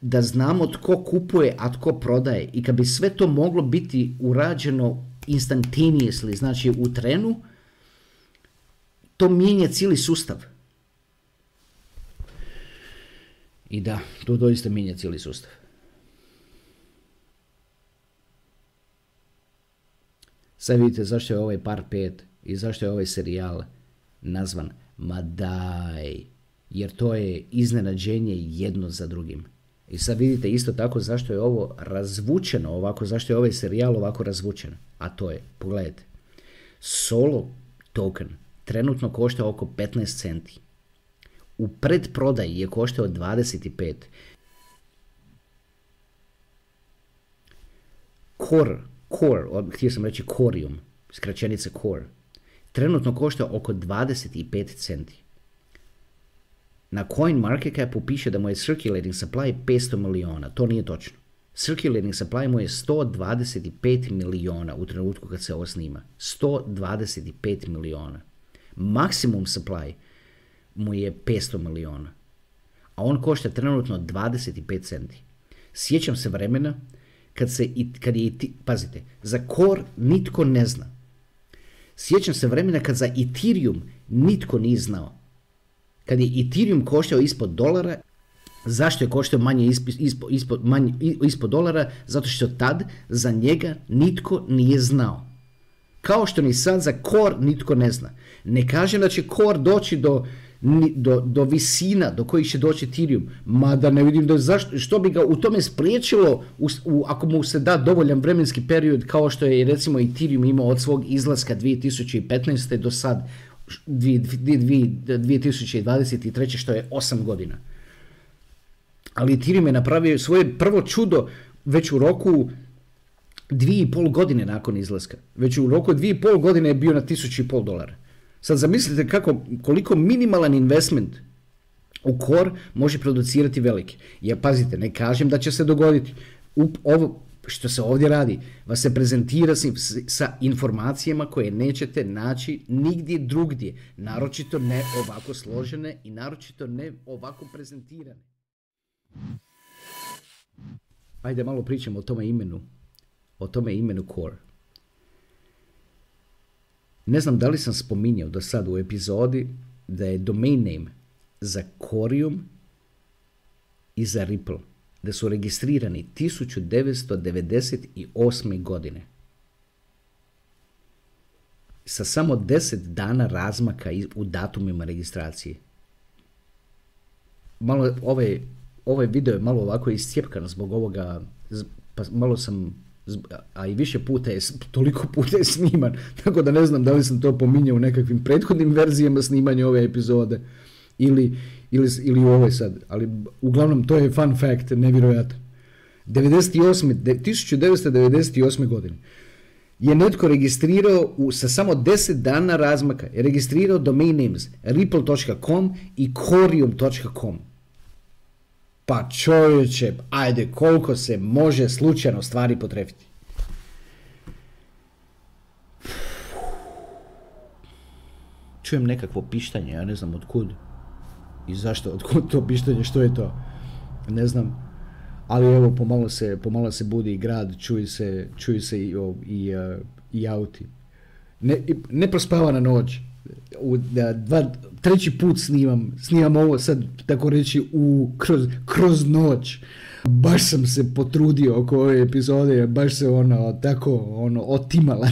da znamo tko kupuje, a tko prodaje i kad bi sve to moglo biti urađeno instantaneously, znači u trenu, to mijenja cijeli sustav. I da, to doista mijenja cijeli sustav. Sad vidite zašto je ovaj par pet i zašto je ovaj serijal nazvan Ma daj, jer to je iznenađenje jedno za drugim. I sad vidite isto tako zašto je ovo razvučeno ovako, zašto je ovaj serijal ovako razvučen. A to je, pogledajte, solo token trenutno košta oko petnaest centi. u predprodaji je koštao dvadeset pet. Core, core, htio sam reći Coreum, skraćenice Core, trenutno košta oko dvadeset pet centi. Na CoinMarketCapu piše da mu je circulating supply petsto miliona, to nije točno. Circulating supply mu je sto dvadeset pet miliona u trenutku kad se ovo snima. sto dvadeset pet miliona. Maksimum supply mu je petsto miliona. A on košta trenutno dvadeset pet centi. Sjećam se vremena kad se, kad je, pazite, za Core nitko ne zna. Sjećam se vremena kad za Ethereum nitko nije znao. Kad je Ethereum koštao ispod dolara, zašto je koštao manje ispod, ispod, ispod, manje ispod dolara? Zato što tad za njega nitko nije znao. Kao što ni sad za Core nitko ne zna. Ne kažem da će Core doći do, do, do visina do kojih će doći Ethereum, mada ne vidim da zašto, što bi ga u tome spriječilo u, u, ako mu se da dovoljan vremenski period kao što je recimo Ethereum imao od svog izlaska dvije tisuće petnaeste do sad dvije tisuće dvadeset treće, što je osam godina. Ali Ethereum je napravio svoje prvo čudo već u roku dvije i pol godine nakon izlaska. Već u roku dvije i pol godine je bio na tisuću i pol dolara. Sad zamislite kako, koliko minimalan investment u Core može producirati veliki. Ja pazite, ne kažem da će se dogoditi. Up, ovo što se ovdje radi, vas se prezentira sa informacijama koje nećete naći nigdje drugdje. Naročito ne ovako složene i naročito ne ovako prezentirane. Ajde malo pričamo o tome imenu. O tome imenu Core. Ne znam da li sam spominjao do sad u epizodi da je domain name za Coreum i za Ripple da su registrirani tisuću devetsto devedeset osme. godine. Sa samo deset dana razmaka u datumima registracije. Malo, ovaj, ovaj video je malo ovako iscijepkan zbog ovoga, pa malo sam, a i više puta je, toliko puta je sniman, tako da ne znam da li sam to pominjao u nekakvim prethodnim verzijama snimanja ove epizode ili Ili, ili u ovoj sad, ali uglavnom to je fun fact, nevjerojatan. tisuću devetsto devedeset osme. godine je netko registrirao u, sa samo deset dana razmaka, je registrirao domain names ripple dot com i coreum dot com. Pa čovječe, ajde koliko se može slučajno stvari potrefiti. Čujem nekakvo pištanje, ja ne znam od kud. I zašto? Otkud to pištanje? Što je to? Ne znam. Ali evo, pomalo se, pomalo se budi i grad, čuju se, čuju se i, i, i auti. Ne, ne prospavana noć. U, dva, treći put snimam, snimam ovo sad, tako reći, u, kroz, kroz noć. Baš sam se potrudio oko ove epizode, baš se ono, tako, ono, otimala.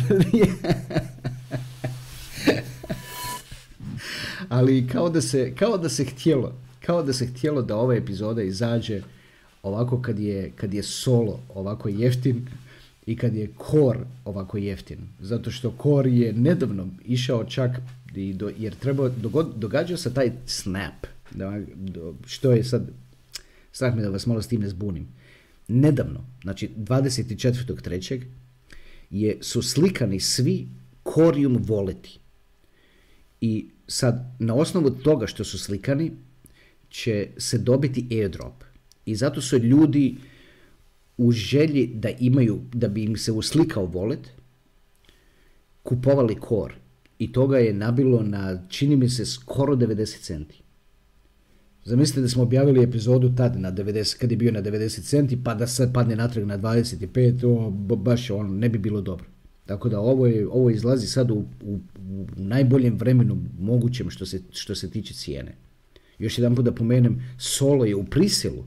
Ali kao da se, kao da se htjelo, kao da se htjelo da ova epizoda izađe ovako kad je, kad je solo ovako jeftin i kad je Core ovako jeftin. Zato što Core je nedavno išao čak i do, jer treba, događao se taj snap, da, što je sad, strah me da vas malo s tim ne zbunim. Nedavno, znači dvadeset četvrtog trećeg je, su slikani svi Coreum voleti. I sad, na osnovu toga što su slikani, će se dobiti airdrop. I zato su ljudi u želji da imaju, da bi im se uslikao wallet, kupovali Core. I toga je nabilo na, čini mi se, skoro devedeset centi. Zamislite da smo objavili epizodu tad, na devedeset, kad je bio na devedeset centi, pa da sad padne natrag na dvadeset pet, o, baš ono, ne bi bilo dobro. Tako da ovo, je, ovo izlazi sad u, u, u najboljem vremenu mogućem što se, što se tiče cijene. Još jedan put da pomenem, Solo je u priselu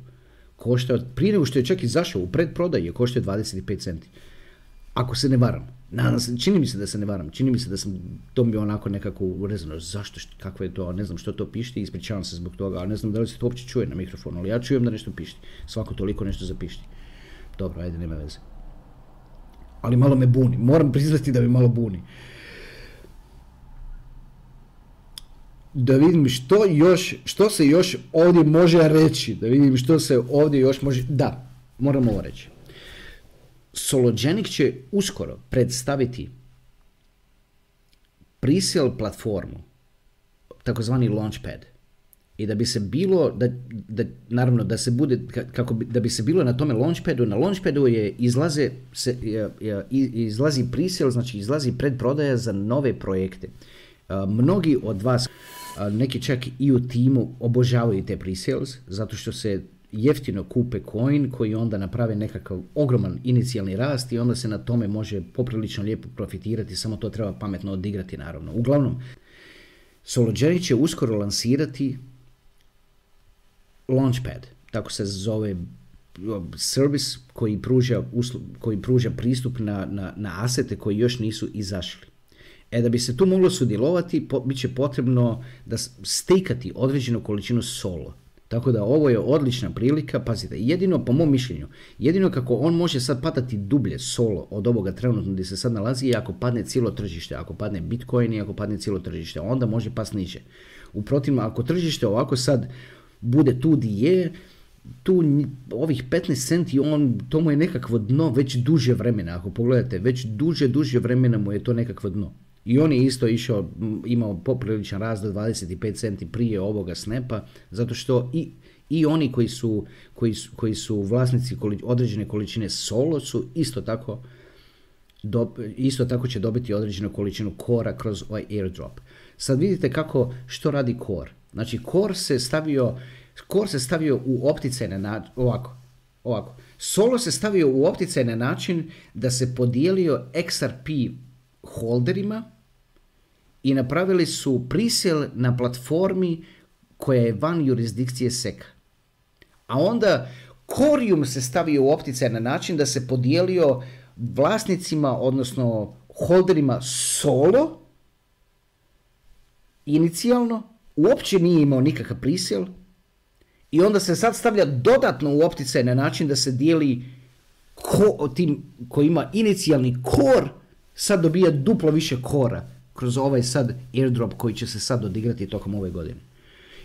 koštao, prije nego što je čak izašao u predprodaj, je koštao dvadeset pet centi. Ako se ne varam, nadam se, čini mi se da se ne varam, čini mi se da sam to bio onako nekako urezano, zašto, kakvo je to, ne znam što to pišti, ispričavam se zbog toga, ali ne znam da li se to uopće čuje na mikrofonu, ali ja čujem da nešto pišti, svako toliko nešto zapišti. Dobro, ajde, nema veze. Ali malo me buni, moram priznati da me malo buni. da vidim što još, što se još ovdje može reći, da vidim što se ovdje još može, da, moramo ovo reći. Sologenic će uskoro predstaviti pre-sale platformu, takozvani launchpad, i da bi se bilo, da, da, naravno da se bude, kako bi, da bi se bilo na tome launchpadu, na launchpadu je izlaze, se, je, je, izlazi pre-sale, znači izlazi predprodaja za nove projekte. Mnogi od vas, neki čak i u timu, obožavaju te pre-sales zato što se jeftino kupe coin koji onda naprave nekakav ogroman inicijalni rast i onda se na tome može poprilično lijepo profitirati, samo to treba pametno odigrati naravno. Uglavnom, Sologenic će uskoro lansirati Launchpad, tako se zove servis koji pruža, koji pruža pristup na, na, na asete koji još nisu izašli. E, da bi se tu moglo sudjelovati, po, bit će potrebno da stekati određenu količinu solo. Tako da ovo je odlična prilika, pazite, jedino po mom mišljenju, jedino kako on može sad padati dublje solo od ovoga trenutno gdje se sad nalazi, ako padne cijelo tržište, ako padne Bitcoin i ako padne cijelo tržište, onda može pas niže. Uprotivno, ako tržište ovako sad bude tu di je, tu ovih petnaest centi, on, to mu je nekakvo dno već duže vremena, ako pogledate, već duže, duže vremena mu je to nekakvo dno. I on je isto išao, imao popriličan rast do dvadeset pet centi prije ovoga snapa, zato što i, i oni koji su, koji su, koji su vlasnici koli, određene količine solo su isto tako, do, isto tako će dobiti određenu količinu kora kroz ovaj airdrop. Sad vidite kako, što radi core. Znači core se stavio, core se stavio u opticajne način, ovako, ovako. Solo se stavio u opticajne način da se podijelio X R P holderima i napravili su pre-sale na platformi koja je van jurisdikcije S E C-a. A onda Coreum se stavio u opticaj na način da se podijelio vlasnicima, odnosno holderima solo, inicijalno, uopće nije imao nikakav pre-sale i onda se sad stavlja dodatno u opticaj na način da se dijeli ko, tim koji ima inicijalni core, sad dobija duplo više kora kroz ovaj sad airdrop koji će se sad odigrati tokom ove godine.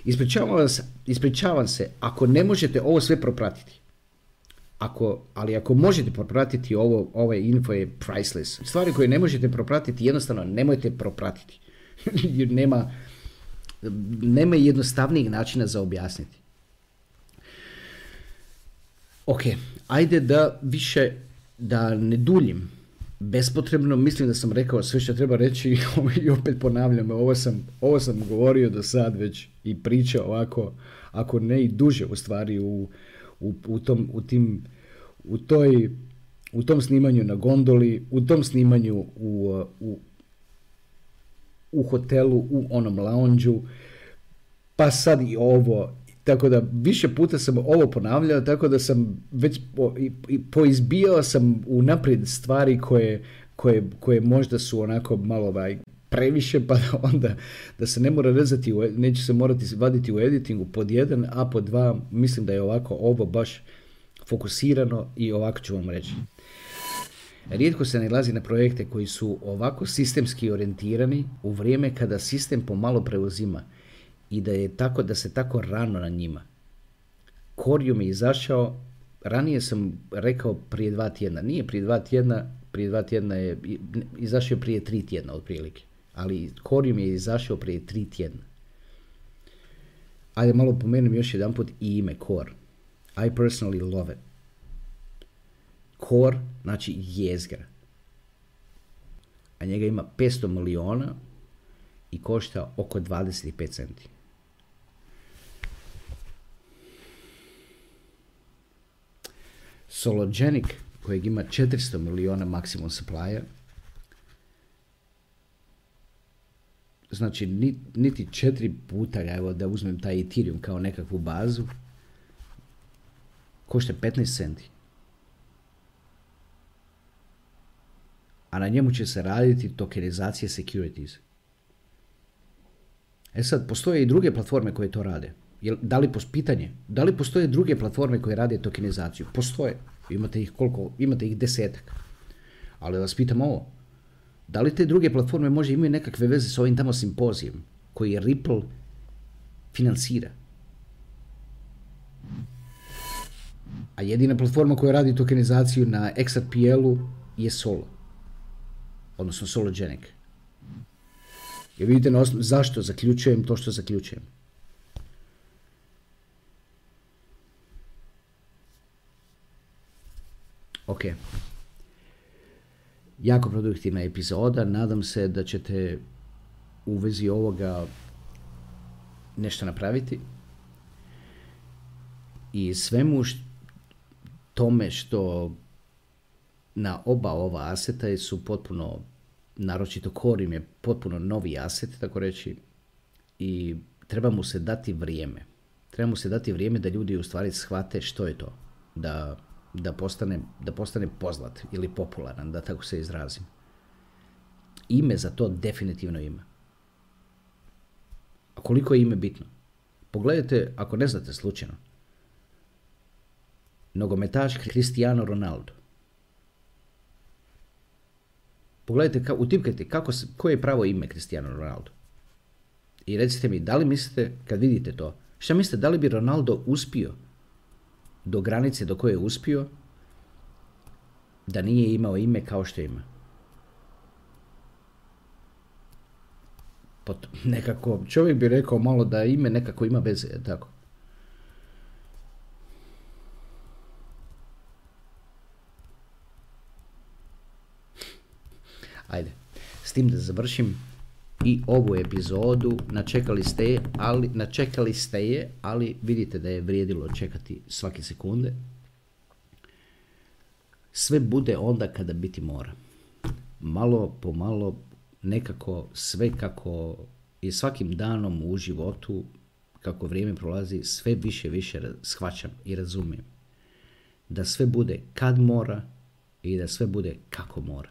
Ispričavam se, ispričavam se ako ne možete ovo sve propratiti. Ako, ali ako možete propratiti ovo, ovaj info je priceless. Stvari koje ne možete propratiti, jednostavno nemojte propratiti. Jer nema, nema jednostavnijeg načina za objasniti. Ok, ajde da više, da ne duljim. Bespotrebno, mislim da sam rekao sve što treba reći i opet ponavljam, ovo sam, ovo sam govorio do sad već i pričao ovako, ako ne i duže u stvari u, u, u, tom, u, tim, u, toj, u tom snimanju na gondoli, u tom snimanju u, u, u hotelu, u onom lounge-u, pa sad i ovo. Tako da više puta sam ovo ponavljao, tako da sam već po, i, i poizbijao sam unaprijed stvari koje, koje, koje možda su onako malo ovaj, previše, pa onda da se ne mora rezati, u, neće se morati vaditi u editingu pod jedan, a pod dva mislim da je ovako ovo baš fokusirano i ovako ću vam reći. Rijetko se nailazi na projekte koji su ovako sistemski orijentirani u vrijeme kada sistem pomalo preuzima. I da je tako, da se tako rano na njima. Coreum je izašao, ranije sam rekao prije dva tjedna, nije prije dva tjedna, prije dva tjedna je, izašao prije tri tjedna otprilike, ali Coreum je izašao prije tri tjedna. Ajde malo pomenem još jedan put i ime Core. I personally love it. Core, znači jezgra. A njega ima petsto miliona i košta oko dvadeset pet centi. Sologenic, kojeg ima četiristo miliona maksimum supply-a, znači niti četiri puta, evo da uzmem taj Ethereum kao nekakvu bazu, košta petnaest centi. A na njemu će se raditi tokenizacija securities. E sad, postoje i druge platforme koje to rade. Jel, da li postoje pitanje? Da li postoje druge platforme koje rade tokenizaciju? Postoje. Imate ih koliko? Imate ih desetak. Ali vas pitam ovo. Da li te druge platforme možda imaju nekakve veze s ovim tamo simpozijem? koji Ripple financira. A jedina platforma koja radi tokenizaciju na X R P L-u je Solo, odnosno Sologenic. Jer vidite na osnovu zašto zaključujem to što zaključujem. Ok. Jako produktivna epizoda. Nadam se da ćete u vezi ovoga nešto napraviti. I svemu tome što na oba ova aseta su potpuno, naročito Coreum je potpuno novi aset, tako reći, i treba mu se dati vrijeme. Treba mu se dati vrijeme da ljudi u stvari shvate što je to, da, da, postane, da postane poznat ili popularan, da tako se izrazim. Ime za to definitivno ima. A koliko je ime bitno? Pogledajte, ako ne znate slučajno, nogometaš Cristiano Ronaldo. Pogledajte, utipkajte kako, koje je pravo ime Cristiano Ronaldo. I recite mi, da li mislite, kad vidite to, šta mislite, da li bi Ronaldo uspio do granice do koje je uspio da nije imao ime kao što ima? Pot, nekako, čovjek bi rekao malo da ime nekako ima veze, tako. Ajde, s tim da završim i ovu epizodu, načekali ste je, ali, načekali ste je, ali vidite da je vrijedilo čekati svake sekunde. Sve bude onda kada biti mora. Malo po malo, nekako sve kako je svakim danom u životu, kako vrijeme prolazi, sve više više shvaćam i razumijem. Da sve bude kad mora i da sve bude kako mora.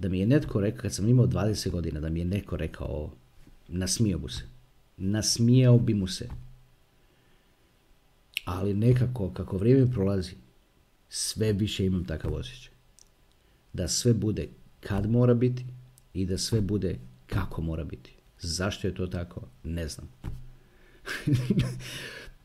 Da mi je netko rekao, kad sam imao dvadeset godina, da mi je netko rekao, nasmijao bi se. Nasmijao bi mu se. Ali nekako, kako vrijeme prolazi, sve više imam takav osjećaj. Da sve bude kad mora biti i da sve bude kako mora biti. Zašto je to tako? Ne znam.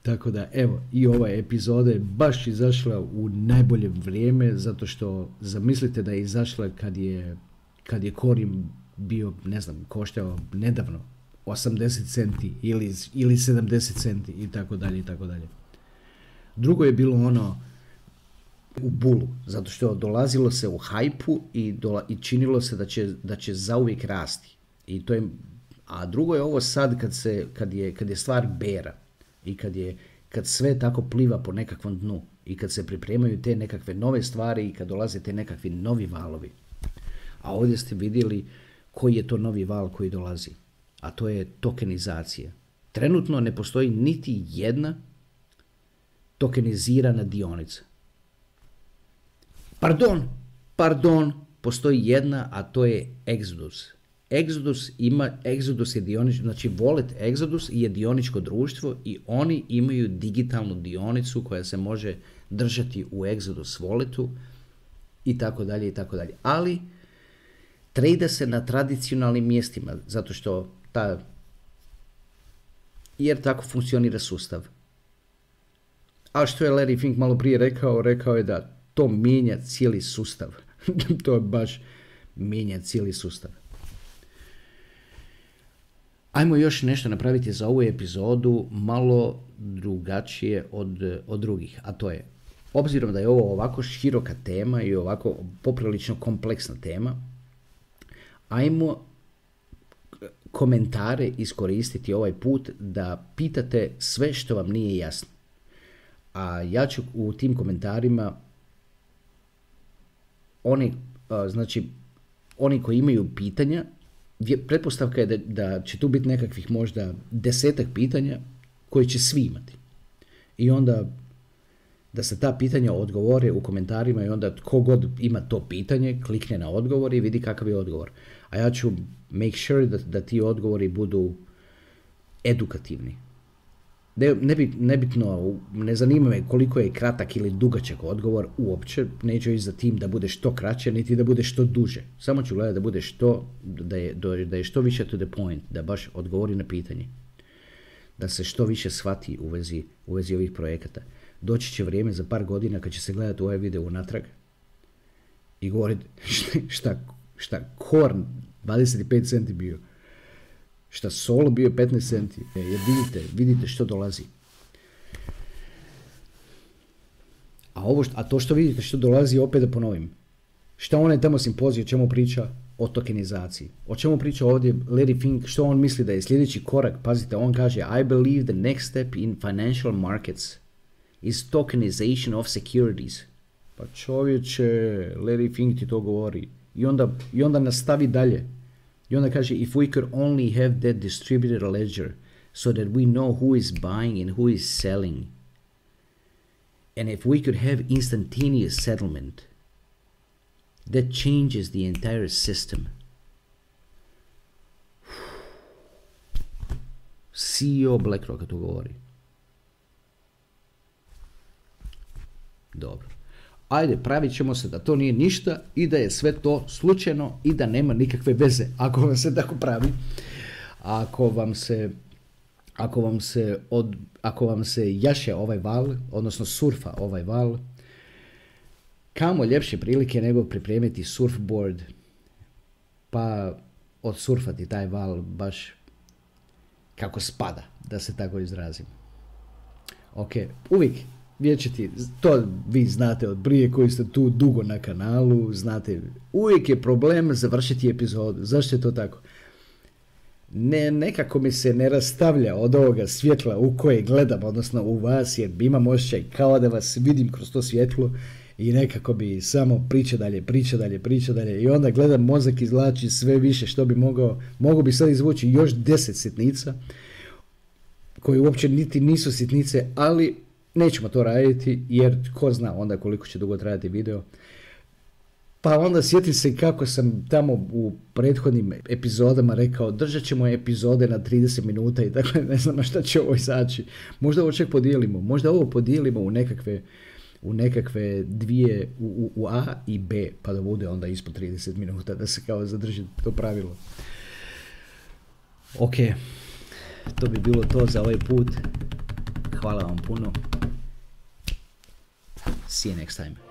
Tako da, evo, i ova epizoda je baš izašla u najbolje vrijeme, zato što zamislite da je izašla kad je, kad je Coreum bio, ne znam, koštao nedavno osamdeset centi ili, ili sedamdeset centi i tako dalje i tako dalje. Drugo je bilo ono u bulu, zato što dolazilo se u hajpu i, dola, i činilo se da će, da će zauvijek rasti. I to je, a drugo je ovo sad kad, se, kad, je, kad je stvar bera. I kad, je, kad sve tako pliva po nekakvom dnu i kad se pripremaju te nekakve nove stvari i kad dolaze te nekakvi novi valovi. A ovdje ste vidjeli koji je to novi val koji dolazi, a to je tokenizacija. Trenutno ne postoji niti jedna tokenizirana dionica. Pardon, pardon, postoji jedna, a to je Exodus. Exodus ima, Exodus je dioničko, znači wallet Exodus je dioničko društvo i oni imaju digitalnu dionicu koja se može držati u Exodus walletu i tako dalje i tako dalje. Ali trade se na tradicionalnim mjestima zato što ta, jer tako funkcionira sustav. A što je Larry Fink malo prije rekao, rekao je da to mijenja cijeli sustav. To je baš mijenja cijeli sustav. Ajmo još nešto napraviti za ovu epizodu malo drugačije od, od drugih, a to je, obzirom da je ovo ovako široka tema i ovako poprilično kompleksna tema, ajmo komentare iskoristiti ovaj put da pitate sve što vam nije jasno. A ja ću u tim komentarima, oni, znači, oni koji imaju pitanja, pretpostavka je da, da će tu biti nekakvih možda desetak pitanja koje će svi imati. I onda da se ta pitanja odgovore u komentarima i onda tko god ima to pitanje klikne na odgovor i vidi kakav je odgovor. A ja ću make sure da, da ti odgovori budu edukativni. Nebitno, ne zanima me koliko je kratak ili dugačak odgovor, uopće neću ići za tim da bude što kraće, niti da bude što duže. Samo ću gledati da bude što, da je, da je što više to the point, da baš odgovori na pitanje. Da se što više shvati u vezi, u vezi ovih projekata. Doći će vrijeme za par godina kad će se gledati ovaj video unatrag i govoriti šta, šta, šta korn dvadeset pet centi bio. Šta Sol bio petnaest centi, jer vidite, vidite što dolazi. A, ovo što, a to što vidite što dolazi, opet da ponovim. Šta onaj tamo simpozij, o čemu priča? O tokenizaciji. O čemu priča ovdje Larry Fink, što on misli da je sljedeći korak? Pazite, on kaže, I believe the next step in financial markets is tokenization of securities. Pa čovječe, Larry Fink ti to govori. I onda, i onda nastavi dalje. I onda kaže, if we could only have that distributed ledger so that we know who is buying and who is selling. And if we could have instantaneous settlement, that changes the entire system. C E O BlackRocka to govori. Dobro. Ajde, pravit ćemo se da to nije ništa i da je sve to slučajno i da nema nikakve veze, ako vam se tako pravi. Ako vam se, ako vam se, od, ako vam se jaše ovaj val, odnosno surfa ovaj val, kamo ljepše prilike nego pripremiti surfboard pa odsurfati taj val baš kako spada, da se tako izrazim. Ok, uvijek vječiti, to vi znate od prije koji ste tu dugo na kanalu, znate, uvijek je problem završiti epizodu. Zašto je to tako? Ne, nekako mi se ne rastavlja od ovoga svjetla u koje gledam, odnosno u vas, jer imam osjećaj kao da vas vidim kroz to svjetlo i nekako bi samo priča dalje, priča dalje, priča dalje i onda gledam, mozak izvlači sve više što bi mogao, mogu bi sad izvući još deset sitnica koje uopće niti nisu sitnice, ali nećemo to raditi jer ko zna onda koliko će dugo trajati video. Pa onda sjetim se kako sam tamo u prethodnim epizodama rekao držat ćemo epizode na trideset minuta i tako, ne znam na šta će ovo izaći. Možda ovo čak podijelimo, možda ovo podijelimo u nekakve, u nekakve dvije, u, u A i B, pa da bude onda ispod trideset minuta, da se kao zadrži to pravilo. Ok, to bi bilo to za ovaj put. Hvala vam puno. See you next time.